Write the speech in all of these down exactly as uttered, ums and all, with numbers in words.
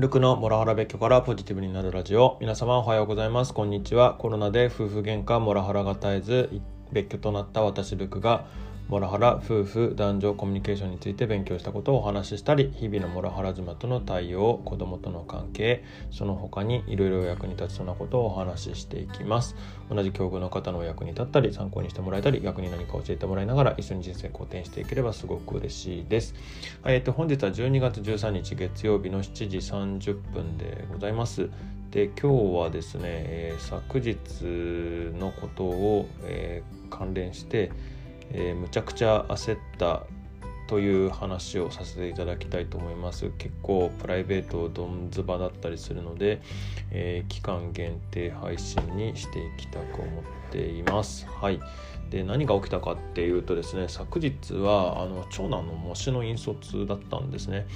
ルクのモラハラ別居からポジティブになるラジオ。皆様おはようございます、こんにちは。コロナで夫婦喧嘩モラハラが絶えず別居となった私ルクが、モラハラ、夫婦、男女コミュニケーションについて勉強したことをお話ししたり、日々のモラハラ妻との対応、子供との関係、その他にいろいろ役に立ちそうなことをお話ししていきます。同じ境遇の方のお役に立ったり、参考にしてもらえたり、逆に何か教えてもらいながら一緒に人生好転していければすごく嬉しいです。えーと、本日はじゅうにがつじゅうさんにち月曜日のしちじさんじゅっぷんでございます。で、今日はですね、えー、昨日のことを、えー、関連して、えー、むちゃくちゃ焦ったという話をさせていただきたいと思います。結構プライベートどんずばだったりするので、えー、期間限定配信にしていきたく思っています。はい。で、何が起きたかっていうとですね、昨日はあの長男の模試の引率だったんですね。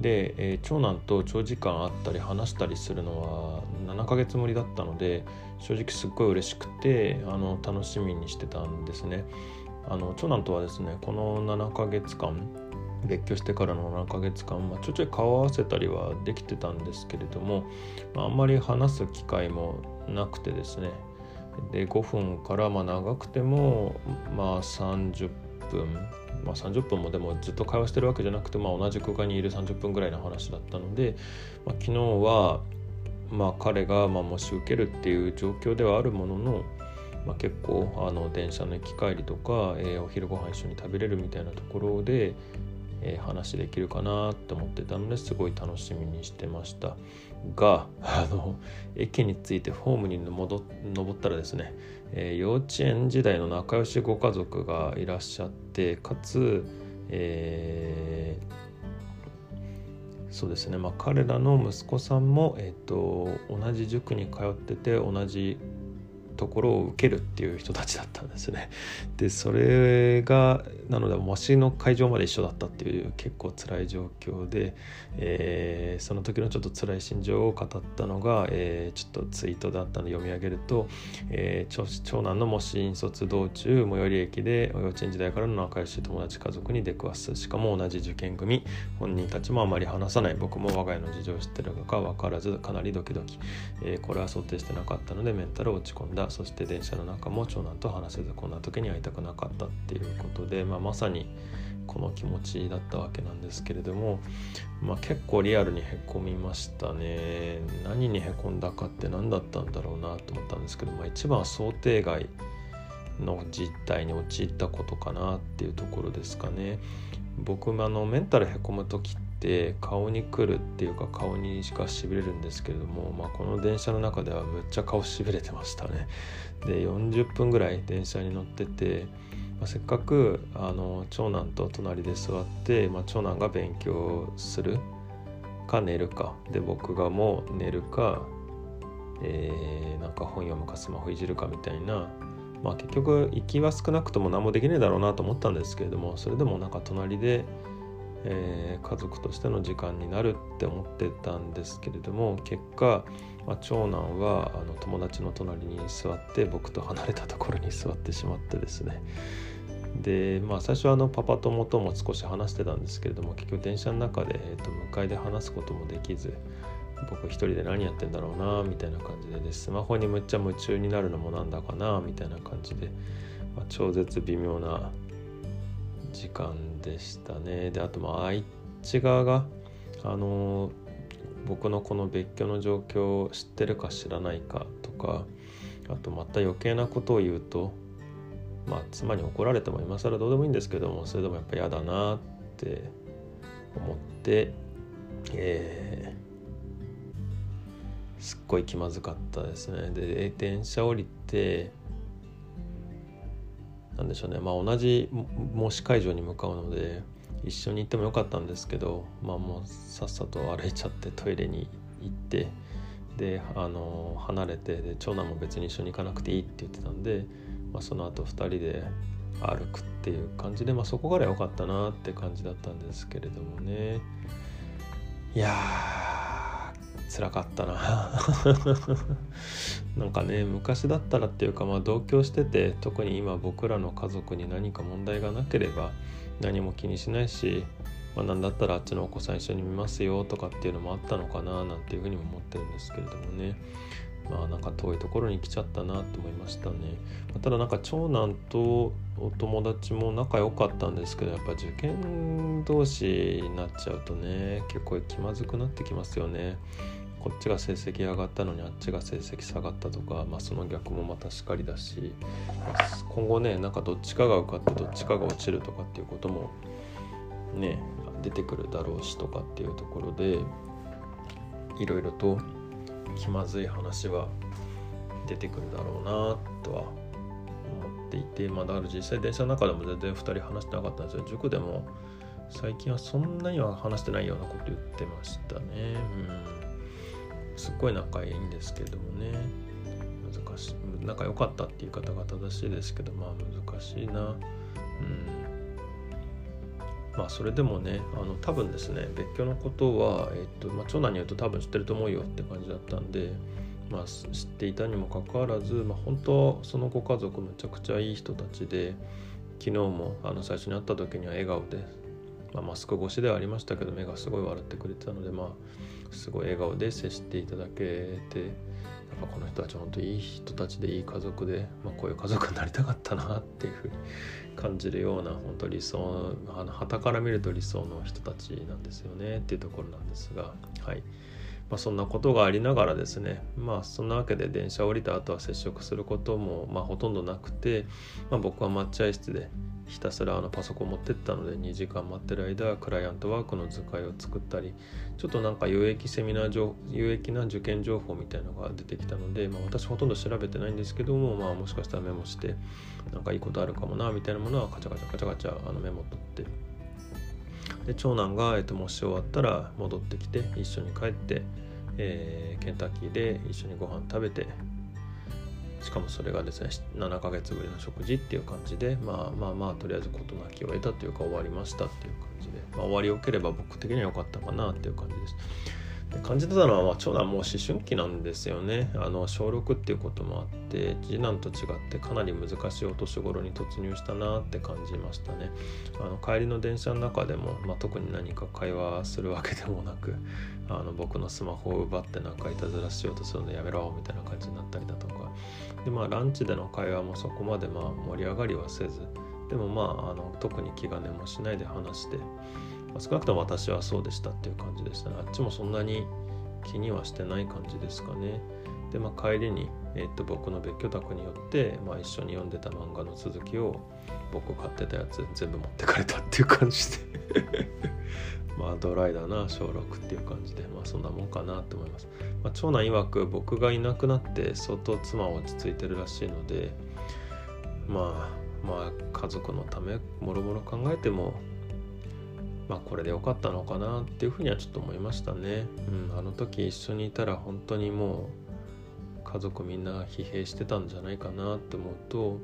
で、えー、長男と長時間会ったり話したりするのはななかげつぶりだったので、正直すっごい嬉しくて、あの楽しみにしてたんですね。あの長男とはですね、このななかげつかん、別居してからのななかげつかん、まあ、ちょいちょい顔合わせたりはできてたんですけれども、まあ、あんまり話す機会もなくてですね。で、ごふんから、まあ、長くても、まあ、さんじゅっぷん、まあ、さんじゅっぷんもでもずっと会話してるわけじゃなくて、まあ、同じ空間にいるさんじゅっぷんぐらいの話だったので、まあ、昨日は、まあ、彼がまあもし受けるっていう状況ではあるものの、まあ、結構あの電車の行き帰りとか、えー、お昼ご飯一緒に食べれるみたいなところで、えー、話できるかなって思ってたのですごい楽しみにしてましたが、あの駅に着いてホームに戻ったらですね、えー、幼稚園時代の仲良しご家族がいらっしゃって、かつ、えー、そうですね、まあ、彼らの息子さんも、えーと、同じ塾に通ってて同じところを受けるっていう人たちだったんですね。で、それがなので模試の会場まで一緒だったっていう結構辛い状況で、えー、その時のちょっと辛い心情を語ったのが、えー、ちょっとツイートだったので読み上げると、えー、長, 長男の模試引率道中、最寄り駅で幼稚園時代からの仲良し友達家族に出くわす。しかも同じ受験組、本人たちもあまり話さない。僕も我が家の事情を知ってるのか分からず、かなりドキドキ、えー、これは想定してなかったのでメンタル落ち込んだ。そして電車の中も長男と話せず、こんな時に会いたくなかったっていうことで、まあ、まさにこの気持ちだったわけなんですけれども、まあ、結構リアルにへこみましたね。何にへこんだかって何だったんだろうなと思ったんですけど、まあ、一番は想定外の事態に陥ったことかなっていうところですかね。僕もあのメンタルへこむ時って顔に来るっていうか、顔にしかしびれるんですけれども、まあ、この電車の中ではむっちゃ顔しびれてましたね。で、よんじゅっぷんぐらい電車に乗ってて、まあ、せっかくあの長男と隣で座って、まあ、長男が勉強するか寝るかで、僕がもう寝るか、えー、なんか本読むかスマホいじるかみたいな、まあ、結局行きは少なくとも何もできねえだろうなと思ったんですけれども、それでもなんか隣で、えー、家族としての時間になるって思ってたんですけれども、結果、まあ、長男はあの友達の隣に座って、僕と離れたところに座ってしまってですね。で、まあ、最初はあのパパ友とも少し話してたんですけれども、結局電車の中で、えーと、向かいで話すこともできず、僕一人で何やってんだろうなみたいな感じで、ね、スマホにむっちゃ夢中になるのもなんだかなみたいな感じで、まあ、超絶微妙な時間でしたね。で、あとまあ愛知側が、あのー、僕のこの別居の状況を知ってるか知らないかとか、あとまた余計なことを言うと、まあ、妻に怒られても今更どうでもいいんですけども、それでもやっぱ嫌だなって思って、えーすっごい気まずかったですね。で、電車降りて、なんでしょうね、まあ、同じ模試会場に向かうので一緒に行ってもよかったんですけど、まあ、もうさっさと歩いちゃってトイレに行って、で、あの離れて、で長男も別に一緒に行かなくていいって言ってたんで、まあ、その後ふたりで歩くっていう感じで、まあ、そこからよかったなって感じだったんですけれどもね。いやー辛かったななんかね、昔だったらっていうか、まあ、同居してて、特に今僕らの家族に何か問題がなければ何も気にしないし、まあ、なんだったらあっちのお子さん一緒に見ますよとかっていうのもあったのかななんていうふうにも思ってるんですけれどもね、まあ、なんか遠いところに来ちゃったなと思いましたね。ただなんか長男とお友達も仲良かったんですけど、やっぱ受験同士になっちゃうとね、結構気まずくなってきますよね。こっちが成績上がったのにあっちが成績下がったとか、まあ、その逆もまたしかりだし、今後ね、なんかどっちかが受かってどっちかが落ちるとかっていうこともね出てくるだろうしとかっていうところで、いろいろと気まずい話は出てくるだろうなとは思っていて、まあ、だから実際電車の中でも全然ふたり話してなかったんですよ。塾でも最近はそんなには話してないようなこと言ってましたね。うん、すっごい仲いいんですけどもね、難しい、仲良かったっていう方が正しいですけど、まあ難しいな、うん、まあそれでもね、あの多分ですね、別居のことは、えっとまあ、長男に言うと多分知ってると思うよって感じだったんで、まあ、知っていたにもかかわらず、まあ、本当そのご家族めちゃくちゃいい人たちで、昨日もあの最初に会った時には笑顔で、まあ、マスク越しではありましたけど目がすごい笑ってくれてたので、まあすごい笑顔で接していただけて、やっぱこの人たち本当にいい人たちで、いい家族で、まあ、こういう家族になりたかったなっていうふうに感じるような、本当理想、あの傍から見ると理想の人たちなんですよねっていうところなんですが、はい、まあ、そんなことがありながらですね、まあそんなわけで電車降りた後は接触することもまあほとんどなくて、まあ、僕は待合室でひたすらあのパソコン持ってったので、にじかん待ってる間クライアントワークの図解を作ったり、ちょっとなんか有益セミナー情有益な受験情報みたいなのが出てきたので、まあ、私ほとんど調べてないんですけども、まあ、もしかしたらメモして、なんかいいことあるかもなみたいなものはカチャカチャカチャカチャあのメモ取って、で長男が、えっと、もし終わったら戻ってきて一緒に帰って、えー、ケンタッキーで一緒にご飯食べて、しかもそれがですねななかげつぶりの食事っていう感じで、まあまあまあとりあえず事なきを得たというか終わりましたっていう感じで、まあ、終わり良ければ僕的には良かったかなっていう感じです。で感じてたのは、まあ、長男もう思春期なんですよね。あの小ろくっていうこともあって、次男と違ってかなり難しいお年頃に突入したなって感じましたね。あの帰りの電車の中でも、まあ、特に何か会話するわけでもなく、あの僕のスマホを奪ってなんかいたずらしようとするのやめろみたいな感じになったりだとかで、まあ、ランチでの会話もそこまでまあ盛り上がりはせず、でもまあ、あの特に気兼ねもしないで話して、少なくとも私はそうでしたっていう感じでしたね。あっちもそんなに気にはしてない感じですかね。で、まあ、帰りに、えー、っと僕の別居宅によって、まあ、一緒に読んでた漫画の続きを僕買ってたやつ全部持ってかれたっていう感じでまあドライだな小ろくっていう感じで、まあそんなもんかなと思います、まあ、長男曰く僕がいなくなって相当妻は落ち着いてるらしいので、まあまあ家族のためもろもろ考えてもまあ、これで良かったのかなっていうふうにはちょっと思いましたね、うん、あの時一緒にいたら本当にもう家族みんな疲弊してたんじゃないかなって思うと、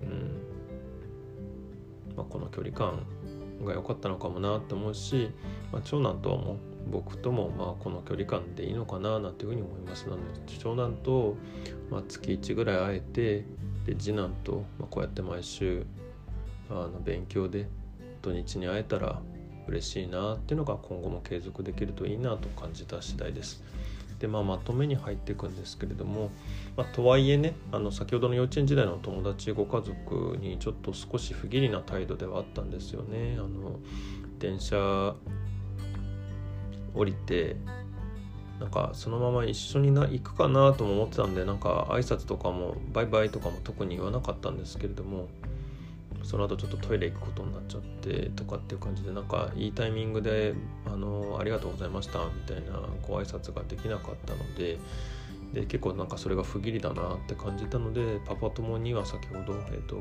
うんまあ、この距離感が良かったのかもなって思うし、まあ、長男とはもう僕ともまあこの距離感でいいのかななんていうふうに思います。なので長男とまあ月いちぐらい会えて、で次男とまあこうやって毎週あの勉強で土日に会えたら嬉しいなっていうのが今後も継続できるといいなと感じた次第です。で、まあ、まとめに入っていくんですけれども、まあ、とはいえね、あの先ほどの幼稚園時代の友達ご家族にちょっと少し不義理な態度ではあったんですよね。あの電車降りてなんかそのまま一緒にな行くかなとも思ってたんで、なんか挨拶とかもバイバイとかも特に言わなかったんですけれども、その後ちょっとトイレ行くことになっちゃってとかっていう感じで、なんかいいタイミングであのありがとうございましたみたいなご挨拶ができなかったので、で結構なんかそれが不義理だなって感じたので、パパ友には先ほど、えーと、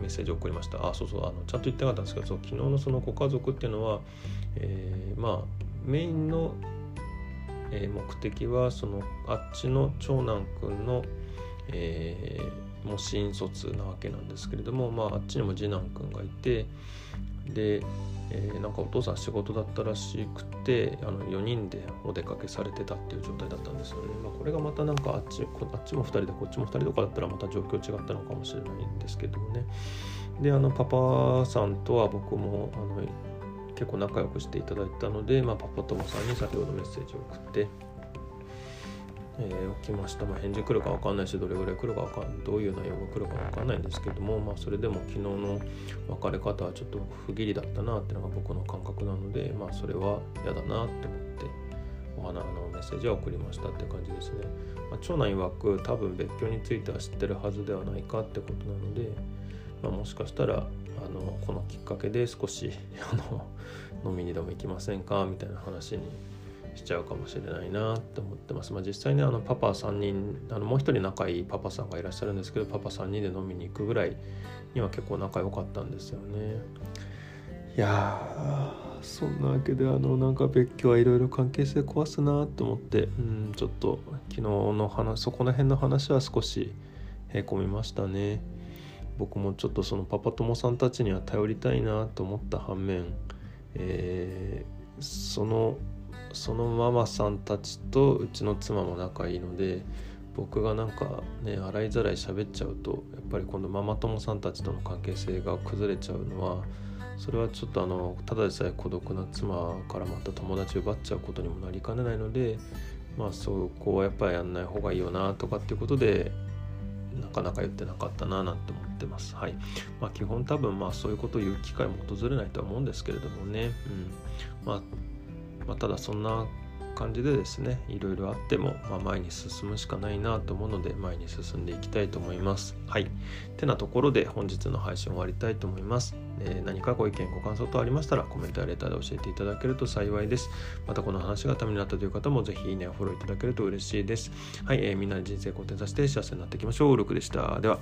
メッセージを送りました。あ、そうそう、あのちゃんと言ってなかったんですけど、そう昨日のそのご家族っていうのは、えー、まあメインの、えー、目的はそのあっちの長男くんの、えーも新卒なわけなんですけれども、まあ、あっちにも次男くんがいて、で、えー、なんかお父さん仕事だったらしくて、あのよにんでお出かけされてたっていう状態だったんですよね。まあ、これがまたなんかあっち、あっちもふたりでこっちもふたりとかだったらまた状況違ったのかもしれないんですけどもね。で、あのパパさんとは僕もあの結構仲良くしていただいたので、まあ、パパ友さんに先ほどメッセージを送って、えー、起きました、まあ、返事来るか分かんないしどれぐらい来るか分かんどういう内容が来るか分かんないんですけども、まあ、それでも昨日の別れ方はちょっと不義理だったなっていうのが僕の感覚なので、まあ、それは嫌だなと思ってお花のメッセージは送りましたって感じですね、まあ、長男曰く多分別居については知ってるはずではないかってことなので、まあ、もしかしたらあのこのきっかけで少しあの飲みにでも行きませんかみたいな話にしちゃうかもしれないなって思ってます、まあ、実際ねあのパパさんにんあのもう一人仲いいパパさんがいらっしゃるんですけどパパさんにんで飲みに行くぐらいには結構仲良かったんですよね。いやーそんなわけであのなんか別居はいろいろ関係性壊すなと思ってうんちょっと昨日の話そこら辺の話は少しへこみましたね。僕もちょっとそのパパ友さんたちには頼りたいなと思った反面、えー、そのそのママさんたちとうちの妻も仲いいので僕がなんかね洗いざらい喋っちゃうとやっぱり今度ママ友さんたちとの関係性が崩れちゃうのはそれはちょっとあのただでさえ孤独な妻からまた友達を奪っちゃうことにもなりかねないので、まあそこはやっぱりやんない方がいいよなとかっていうことでなかなか言ってなかったななんて思ってます。はい。まあ基本多分まあそういうことを言う機会も訪れないとは思うんですけれどもね。うん。まあ、まあ、ただそんな感じでですね、いろいろあってもまあ前に進むしかないなと思うので前に進んでいきたいと思います。はい。てなところで本日の配信終わりたいと思います。えー、何かご意見ご感想等ありましたらコメントやレターで教えていただけると幸いです。またこの話がためになったという方もぜひいいねやフォローいただけると嬉しいです。はい、えー、みんなで人生を肯定させて幸せになっていきましょう。ルクでした。では。